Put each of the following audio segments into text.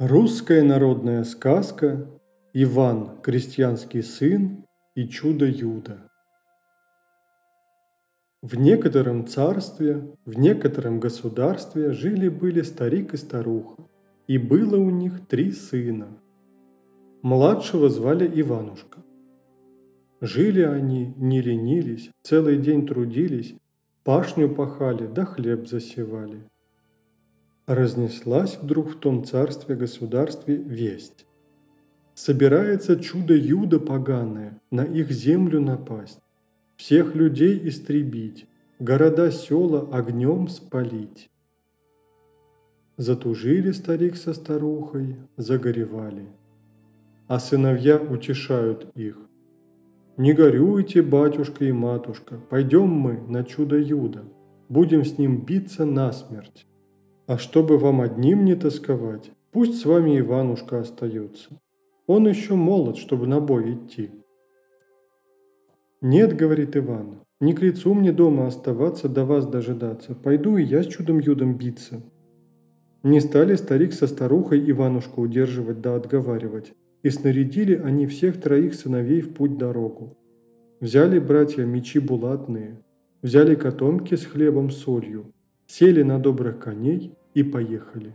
Русская народная сказка «Иван, крестьянский сын и чудо Юда». В некотором царстве, в некотором государстве жили-были старик и старуха, и было у них 3 сына. Младшего звали Иванушка. Жили они, не ленились, целый день трудились, пашню пахали да хлеб засевали. Разнеслась вдруг в том царстве-государстве весть. Собирается чудо Юда поганое на их землю напасть, всех людей истребить, города-села огнем спалить. Затужили старик со старухой, загоревали. А сыновья утешают их. «Не горюйте, батюшка и матушка, пойдем мы на чудо Юда, будем с ним биться насмерть. А чтобы вам одним не тосковать, пусть с вами Иванушка остается. Он еще молод, чтобы на бой идти». «Нет, — говорит Иван, — не к лицу мне дома оставаться, до вас дожидаться. Пойду и я с чудом Юдом биться». Не стали старик со старухой Иванушку удерживать да отговаривать, и снарядили они всех 3 сыновей в путь-дорогу. Взяли братья мечи булатные, взяли котомки с хлебом солью, сели на добрых коней и поехали.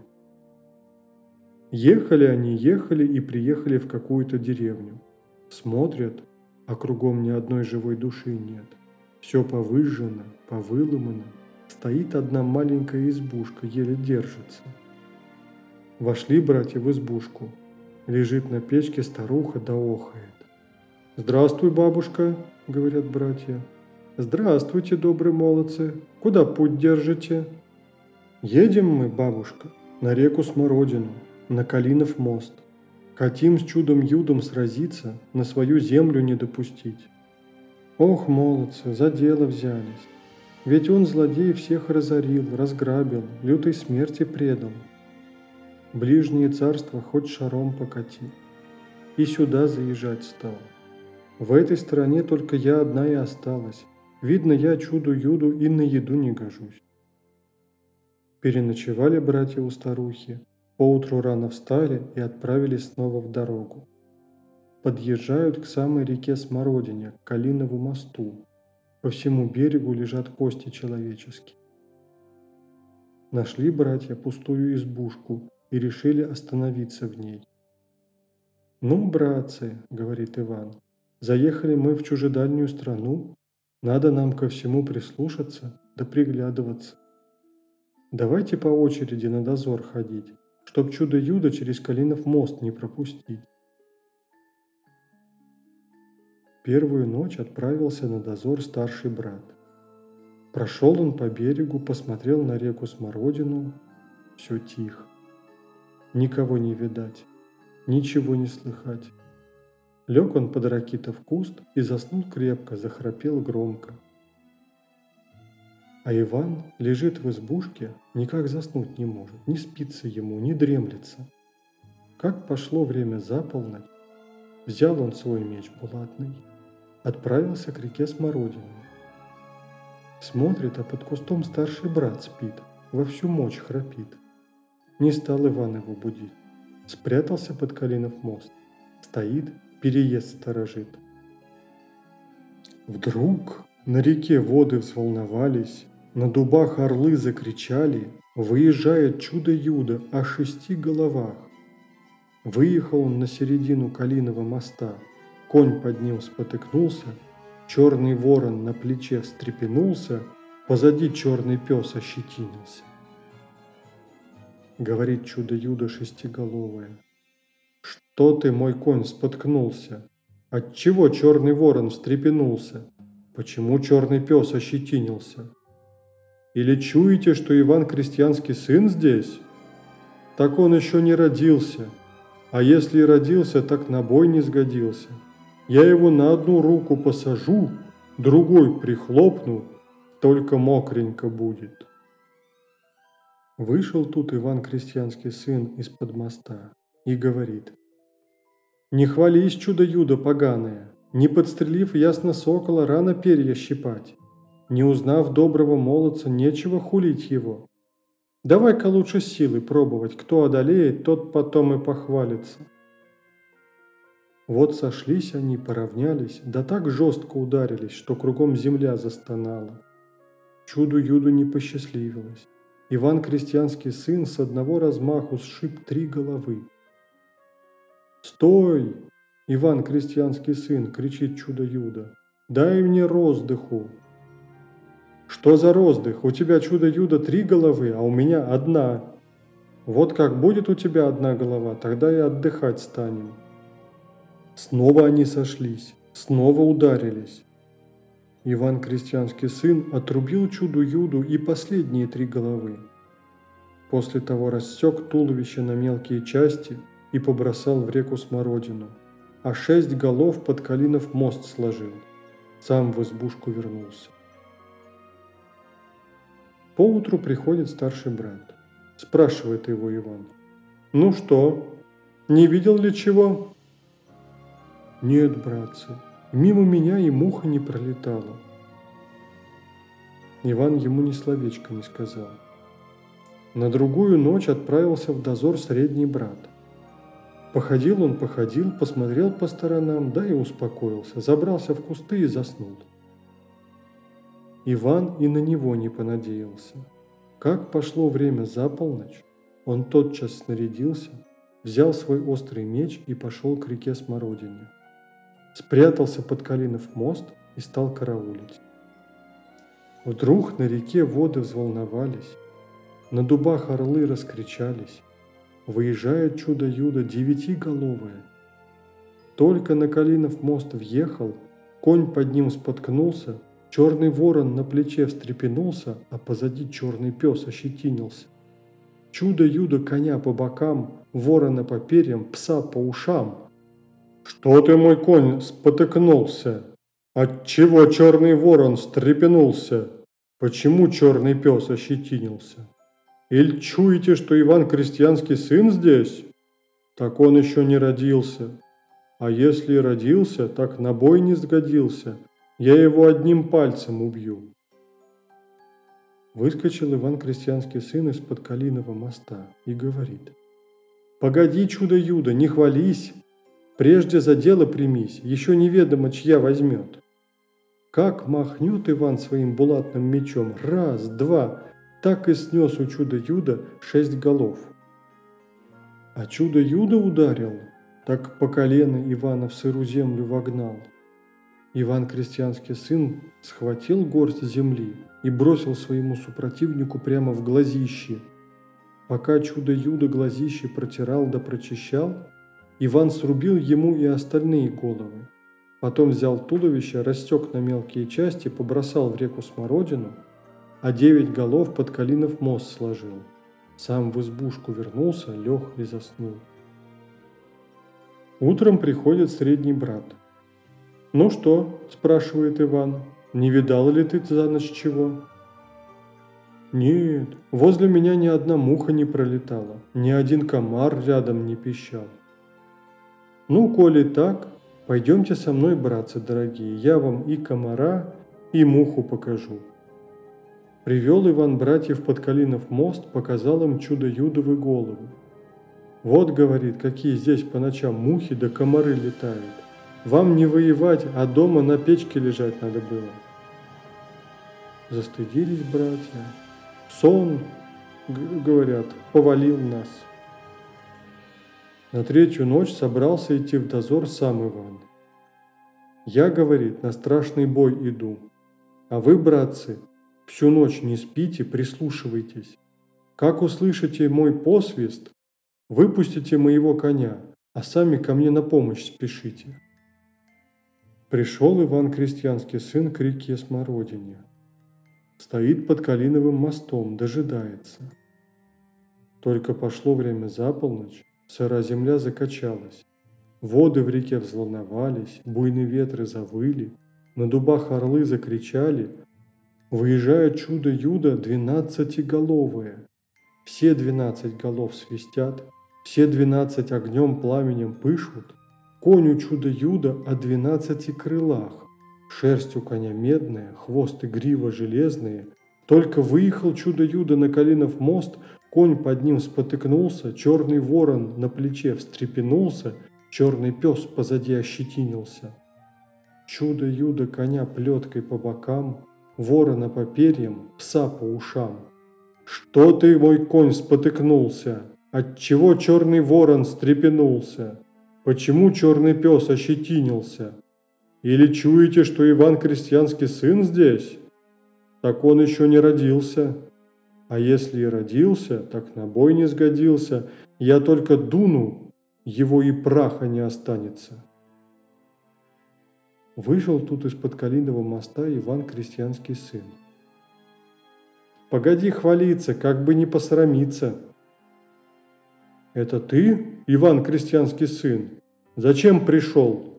Ехали они, ехали и приехали в какую-то деревню. Смотрят, а кругом ни одной живой души нет. Все повыжжено, повыломано, стоит одна маленькая избушка, еле держится. Вошли братья в избушку. Лежит на печке старуха да охает. «Здравствуй, бабушка», — говорят братья. «Здравствуйте, добрые молодцы! Куда путь держите?» «Едем мы, бабушка, на реку Смородину, на Калинов мост. Хотим с чудом Юдом сразиться, на свою землю не допустить». «Ох, молодцы, за дело взялись! Ведь он злодей всех разорил, разграбил, лютой смерти предал. Ближние царства хоть шаром покати». И сюда заезжать стал. «В этой стране только я одна и осталась. Видно, я чуду Юду и на еду не гожусь». Переночевали братья у старухи, поутру рано встали и отправились снова в дорогу. Подъезжают к самой реке Смородине, к Калинову мосту. По всему берегу лежат кости человеческие. Нашли братья пустую избушку и решили остановиться в ней. «Ну, братцы, — говорит Иван, — заехали мы в чужедальнюю страну. Надо нам ко всему прислушаться да приглядываться. Давайте по очереди на дозор ходить, чтоб чудо Юда через Калинов мост не пропустить». Первую ночь отправился на дозор старший брат. Прошел он по берегу, посмотрел на реку Смородину. Все тихо. Никого не видать, ничего не слыхать. Лег он под ракитов куст и заснул крепко, захрапел громко. А Иван лежит в избушке, никак заснуть не может, не спится ему, не дремлется. Как пошло время за полночь, взял он свой меч булатный, отправился к реке Смородине. Смотрит, а под кустом старший брат спит, во всю мочь храпит. Не стал Иван его будить, спрятался под Калинов мост, стоит, переезд сторожит. Вдруг на реке воды взволновались, на дубах орлы закричали, выезжает чудо Юда о 6 головах. Выехал он на середину Калинова моста, конь под ним спотыкнулся, черный ворон на плече встрепенулся, позади черный пес ощетинился. Говорит чудо Юда шестиголовое: «Что ты, мой конь, споткнулся? Отчего черный ворон встрепенулся? Почему черный пес ощетинился? Или чуете, что Иван крестьянский сын здесь? Так он еще не родился, а если и родился, так на бой не сгодился. Я его на одну руку посажу, другой прихлопну, только мокренько будет». Вышел тут Иван крестьянский сын из-под моста и говорит: «Не хвались, чудо Юда поганое, не подстрелив ясно сокола, рано перья щипать. Не узнав доброго молодца, нечего хулить его. Давай-ка лучше силы пробовать, кто одолеет, тот потом и похвалится». Вот сошлись они, поравнялись, да так жестко ударились, что кругом земля застонала. Чуду-юду не посчастливилось. Иван Крестьянский сын с одного размаху сшиб 3 головы. «Стой! Иван Крестьянский сын!» – кричит Чудо-юдо. «Дай мне роздыху!» «Что за роздых? У тебя, Чудо-юдо, 3 головы, а у меня 1. Вот как будет у тебя 1 голова, тогда и отдыхать станем». Снова они сошлись, снова ударились. Иван Крестьянский сын отрубил Чуду-юду и последние 3 головы. После того рассек туловище на мелкие части и побросал в реку смородину, а 6 голов под Калинов мост сложил. Сам в избушку вернулся. Поутру приходит старший брат. Спрашивает его Иван: «Ну что, не видел ли чего?» «Нет, братцы, мимо меня и муха не пролетала». Иван ему ни словечко не сказал. На другую ночь отправился в дозор средний брат. Походил он, походил, посмотрел по сторонам, да и успокоился, забрался в кусты и заснул. Иван и на него не понадеялся. Как пошло время за полночь, он тотчас снарядился, взял свой острый меч и пошел к реке Смородине. Спрятался под Калинов мост и стал караулить. Вдруг на реке воды взволновались, на дубах орлы раскричались. Выезжает Чудо-юдо 9-головое. Только на Калинов мост въехал, конь под ним споткнулся, черный ворон на плече встрепенулся, а позади черный пес ощетинился. Чудо-юдо коня по бокам, ворона по перьям, пса по ушам. «Что ты, мой конь, спотыкнулся? Отчего черный ворон встрепенулся? Почему черный пес ощетинился? Иль чуете, что Иван Крестьянский сын здесь? Так он еще не родился. А если и родился, так на бой не сгодился. Я его одним пальцем убью». Выскочил Иван Крестьянский сын из-под Калинова моста и говорит: «Погоди, Чудо-юдо, не хвались, прежде за дело примись, еще неведомо, чья возьмет». Как махнет Иван своим булатным мечом, раз, два, так и снес у Чудо-юдо 6 голов. А Чудо-юдо ударил, так по колено Ивана в сырую землю вогнал. Иван Крестьянский сын схватил горсть земли и бросил своему супротивнику прямо в глазище. Пока Чудо-юдо глазище протирал да прочищал, Иван срубил ему и остальные головы. Потом взял туловище, рассек на мелкие части, побросал в реку Смородину, а 9 голов под Калинов мост сложил. Сам в избушку вернулся, лег и заснул. Утром приходит средний брат. «Ну что?» – спрашивает Иван. «Не видал ли ты за ночь чего?» «Нет, возле меня ни одна муха не пролетала, ни один комар рядом не пищал». «Ну, коли так, пойдемте со мной, братцы дорогие, я вам и комара, и муху покажу». Привел Иван братьев под Калинов мост, показал им Чудо-юдовы головы. «Вот, — говорит, — какие здесь по ночам мухи да комары летают. Вам не воевать, а дома на печке лежать надо было». Застыдились братья. «Сон, — говорят, — повалил нас». На третью ночь собрался идти в дозор сам Иван. «Я, — говорит, — на страшный бой иду. А вы, братцы, всю ночь не спите, прислушивайтесь. Как услышите мой посвист, выпустите моего коня, а сами ко мне на помощь спешите». Пришел Иван Крестьянский сын к реке Смородине. Стоит под Калиновым мостом, дожидается. Только пошло время за полночь, сыра земля закачалась. Воды в реке взволновались, буйные ветры завыли, на дубах орлы закричали. Выезжает Чудо-юдо 12-головое. Все 12 голов свистят, все 12 огнем пламенем пышут. Конь у Чудо-юдо о 12 крылах. Шерсть у коня медная, хвост и грива железные, Только выехал Чудо-Юдо на Калинов мост, конь под ним спотыкнулся, черный ворон на плече встрепенулся, черный пес позади ощетинился. Чудо-Юдо коня плеткой по бокам, ворона по перьям, пса по ушам. «Что ты, мой конь, спотыкнулся? Отчего черный ворон встрепенулся? Почему черный пес ощетинился? Или чуете, что Иван Крестьянский сын здесь? Так он еще не родился. А если и родился, так на бой не сгодился. Я только дуну, его и праха не останется». Вышел тут из-под Калиного моста Иван Крестьянский сын. «Погоди хвалиться, как бы не посрамиться». «Это ты, Иван Крестьянский сын? Зачем пришел?»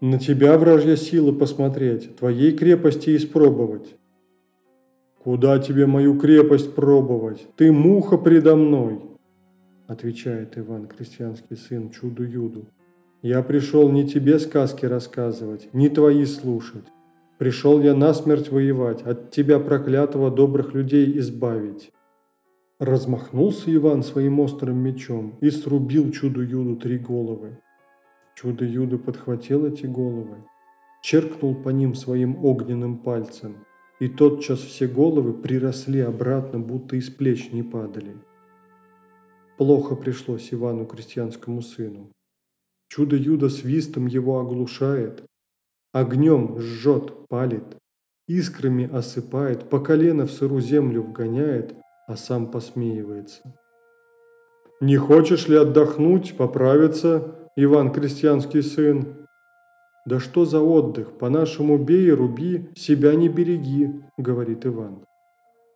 «На тебя, вражья сила, посмотреть, твоей крепости испробовать». «Куда тебе мою крепость пробовать? Ты муха предо мной!» Отвечает Иван Крестьянский сын Чудо-Юду. «Я пришел не тебе сказки рассказывать, не твои слушать. Пришел я насмерть воевать, от тебя, проклятого, добрых людей избавить». Размахнулся Иван своим острым мечом и срубил Чудо-Юду 3 головы. Чудо-Юдо подхватил эти головы, черкнул по ним своим огненным пальцем, и тотчас все головы приросли обратно, будто из плеч не падали. Плохо пришлось Ивану Крестьянскому сыну. Чудо-Юдо свистом его оглушает, огнем жжет, палит, искрами осыпает, по колено в сыру землю вгоняет, а сам посмеивается. «Не хочешь ли отдохнуть, поправиться, Иван Крестьянский сын?» «Да что за отдых, по-нашему бей и руби, себя не береги», – говорит Иван.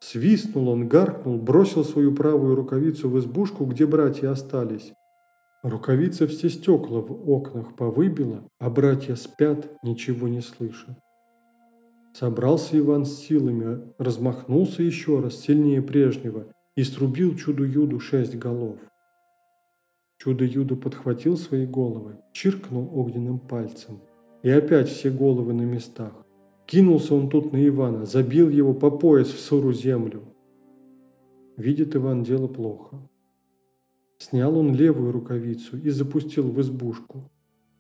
Свистнул он, гаркнул, бросил свою правую рукавицу в избушку, где братья остались. Рукавица все стекла в окнах повыбила, а братья спят, ничего не слыша. Собрался Иван с силами, размахнулся еще раз, сильнее прежнего, и срубил Чудо-Юду 6 голов. Чудо-Юдо подхватил свои головы, чиркнул огненным пальцем, и опять все головы на местах. Кинулся он тут на Ивана, забил его по пояс в сыру землю. Видит Иван, дело плохо. Снял он левую рукавицу и запустил в избушку.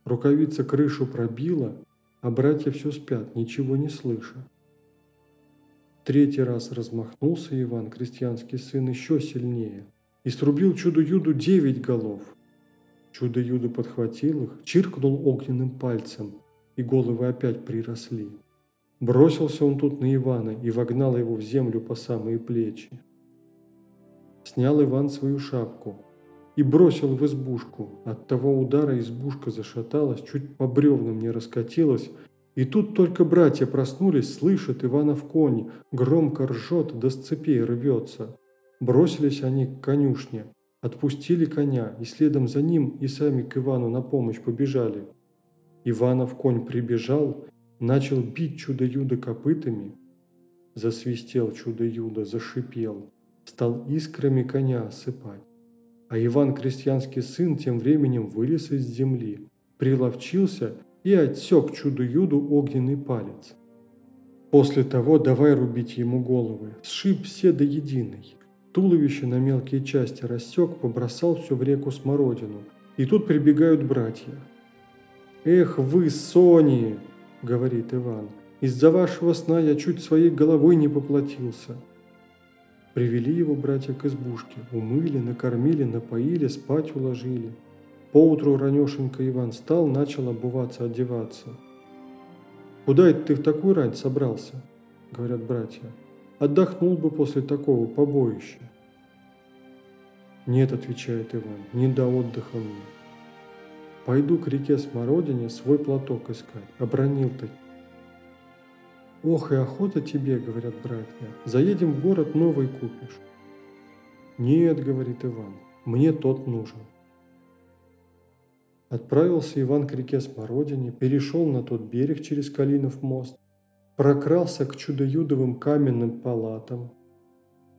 Рукавица крышу пробила, а братья все спят, ничего не слыша. 3-й раз размахнулся Иван, Крестьянский сын, еще сильнее, и срубил Чудо-Юду 9 голов. Чудо-Юдо подхватил их, чиркнул огненным пальцем, и головы опять приросли. Бросился он тут на Ивана и вогнал его в землю по самые плечи. Снял Иван свою шапку и бросил в избушку. От того удара избушка зашаталась, чуть по бревнам не раскатилась, и тут только братья проснулись, слышат, Иванов конь громко ржет, да с цепей рвется. Бросились они к конюшне, отпустили коня, и следом за ним и сами к Ивану на помощь побежали. Иванов конь прибежал, начал бить Чудо-Юдо копытами. Засвистел Чудо-Юдо, зашипел, стал искрами коня осыпать. А Иван Крестьянский сын тем временем вылез из земли, приловчился и отсек Чудо-Юду огненный палец. После того давай рубить ему головы, сшиб все до единой. Туловище на мелкие части рассек, побросал все в реку смородину. И тут прибегают братья. «Эх вы, сони!» – говорит Иван. «Из-за вашего сна я чуть своей головой не поплатился». Привели его братья к избушке, умыли, накормили, напоили, спать уложили. Поутру ранешенько Иван встал, начал обуваться, одеваться. «Куда это ты в такую рань собрался?» – говорят братья. «Отдохнул бы после такого побоища». «Нет, – отвечает Иван, – не до отдыха мне. Пойду к реке Смородине свой платок искать, обронил-то». «Ох, и охота тебе, – говорят братья, – заедем в город, новый купишь». «Нет, – говорит Иван, – мне тот нужен». Отправился Иван к реке Смородине, перешел на тот берег через Калинов мост, прокрался к Чудо-Юдовым каменным палатам,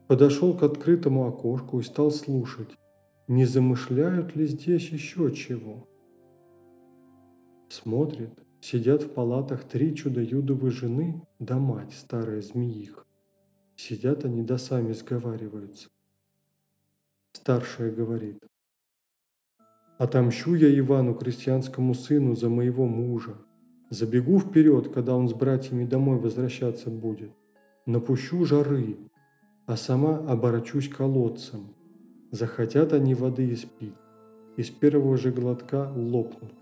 подошел к открытому окошку и стал слушать, не замышляют ли здесь еще чего. Смотрит, Сидят в палатах три чудо-юдовы жены да мать, старая змеиха. Сидят они да сами сговариваются. Старшая говорит: «Отомщу я Ивану, крестьянскому сыну, за моего мужа. Забегу вперед, когда он с братьями домой возвращаться будет. Напущу жары, а сама оборочусь колодцем. Захотят они воды испить, из первого же глотка лопнут».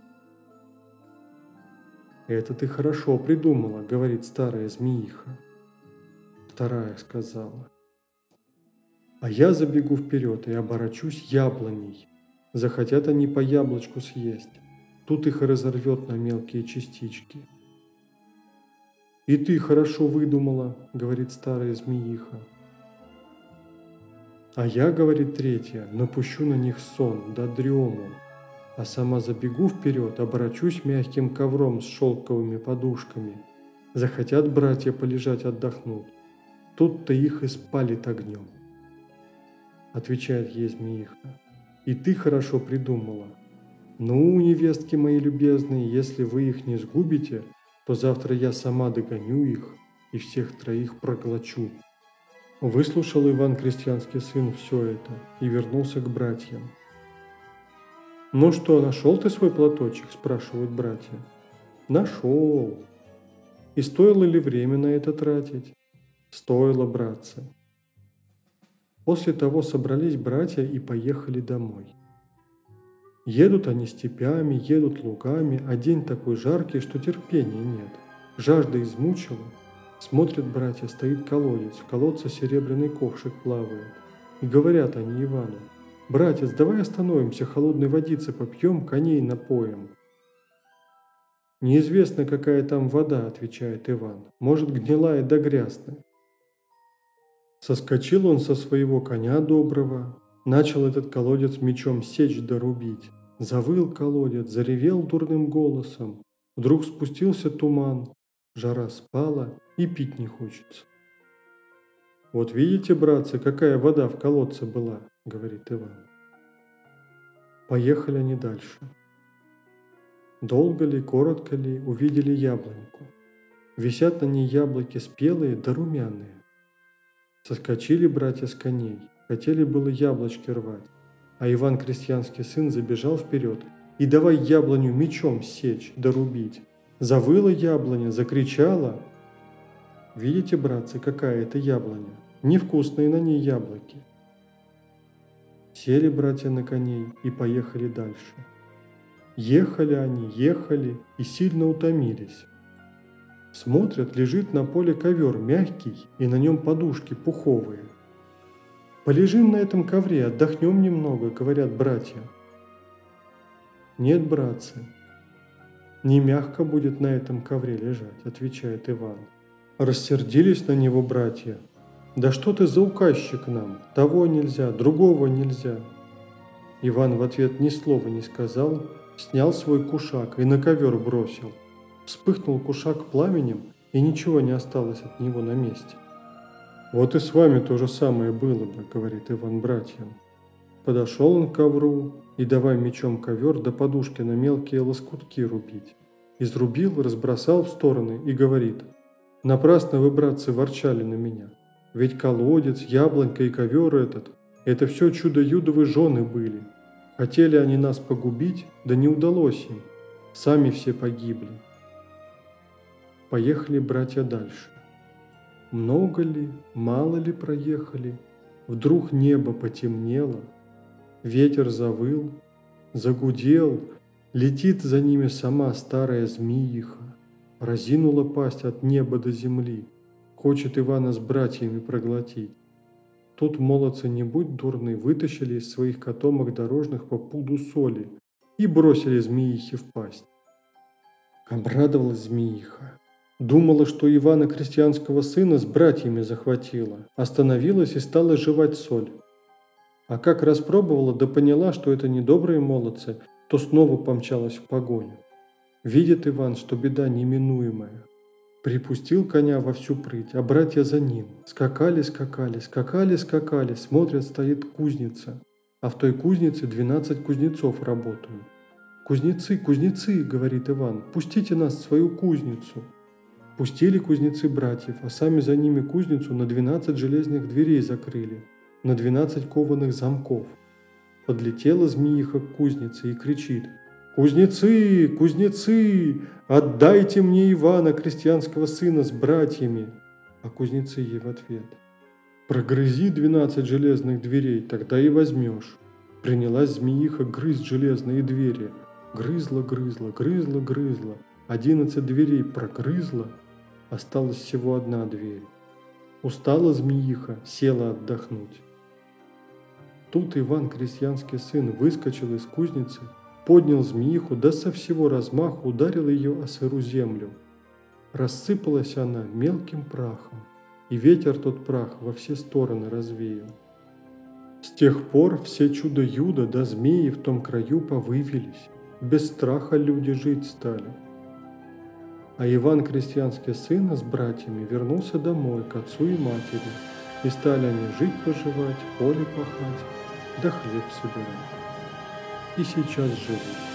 «Это ты хорошо придумала», — говорит старая змеиха. Вторая сказала: «А я забегу вперед и оборочусь яблоней. Захотят они по яблочку съесть, тут их разорвет на мелкие частички». «И ты хорошо выдумала», — говорит старая змеиха. «А я, — говорит третья, — напущу на них сон да дрему, а сама забегу вперед, оборочусь мягким ковром с шелковыми подушками. Захотят братья полежать отдохнуть, тут-то их и спалит огнем». Отвечает ей змеиха: «И ты хорошо придумала. Ну, невестки мои любезные, если вы их не сгубите, то завтра я сама догоню их и всех троих проглочу». Выслушал Иван, крестьянский сын, все это и вернулся к братьям. «Ну что, нашел ты свой платочек?» – спрашивают братья. «Нашел». «И стоило ли время на это тратить?» «Стоило, братцы». После того собрались братья и поехали домой. Едут они степями, едут лугами, а день такой жаркий, что терпения нет. Жажда измучила. Смотрят братья, стоит колодец, в колодце серебряный ковшик плавает. И говорят они Ивану: «Братец, давай остановимся, холодной водицы попьем, коней напоем». «Неизвестно, какая там вода», – отвечает Иван, – «может, гнилая да грязная». Соскочил он со своего коня доброго, начал этот колодец мечом сечь да рубить. Завыл колодец, заревел дурным голосом. Вдруг спустился туман, жара спала и пить не хочется. «Вот видите, братцы, какая вода в колодце была», – говорит Иван. Поехали они дальше. Долго ли, коротко ли, увидели яблоньку. Висят на ней яблоки спелые да румяные. Соскочили братья с коней, хотели было яблочки рвать, а Иван, крестьянский сын, забежал вперед и давай яблоню мечом сечь да рубить. Завыла яблоня, закричала. Видите, братцы, какая это яблоня, невкусные на ней яблоки. Сели братья на коней и поехали дальше. Ехали они, ехали и сильно утомились. Смотрят, лежит на поле ковер мягкий, и на нем подушки пуховые. «Полежим на этом ковре, отдохнем немного», – говорят братья. «Нет, братцы, не мягко будет на этом ковре лежать», – отвечает Иван. Рассердились на него братья: «Да что ты за указчик нам? Того нельзя, другого нельзя». Иван в ответ ни слова не сказал, снял свой кушак и на ковер бросил. Вспыхнул кушак пламенем, и ничего не осталось от него на месте. «Вот и с вами то же самое было бы», – говорит Иван братьям. Подошел он к ковру и давай мечом ковер да подушки на мелкие лоскутки рубить. Изрубил, разбросал в стороны и говорит: «Напрасно вы, братцы, ворчали на меня. Ведь колодец, яблонька и ковер этот – это все чудо-юдовы жены были. Хотели они нас погубить, да не удалось им. Сами все погибли». Поехали братья дальше. Много ли, мало ли проехали, вдруг небо потемнело, ветер завыл, загудел, летит за ними сама старая змеиха, разинула пасть от неба до земли, хочет Ивана с братьями проглотить. Тут молодцы, не будь дурны, вытащили из своих котомок дорожных по пуду соли и бросили змеихе в пасть. Обрадовалась змеиха. Думала, что Ивана, крестьянского сына, с братьями захватила, остановилась и стала жевать соль. А как распробовала, да поняла, что это недобрые молодцы, то снова помчалась в погоню. Видит Иван, что беда неминуемая. Припустил коня во всю прыть, а братья за ним. Скакали, скакали, скакали, скакали, смотрят, стоит кузница. А в той кузнице 12 кузнецов работают. «Кузнецы, кузнецы, — говорит Иван, — пустите нас в свою кузницу». Пустили кузнецы братьев, а сами за ними кузницу на 12 железных дверей закрыли, на 12 кованых замков. Подлетела змеиха к кузнице и кричит: «Кузнецы, кузнецы, отдайте мне Ивана, крестьянского сына, с братьями!» А кузнецы ей в ответ: «Прогрызи 12 железных дверей, тогда и возьмешь». Принялась змеиха грызть железные двери. Грызла, грызла, грызла, грызла. 11 дверей прогрызла, осталась всего одна дверь. Устала змеиха, села отдохнуть. Тут Иван, крестьянский сын, выскочил из кузницы, поднял змеиху, да со всего размаху ударил ее о сырую землю. Рассыпалась она мелким прахом, и ветер тот прах во все стороны развеял. С тех пор все чудо-юдо да змеи в том краю повывелись, без страха люди жить стали. А Иван, крестьянский сын, с братьями вернулся домой к отцу и матери, и стали они жить-поживать, поле пахать, да хлеб собирать. И сейчас живут.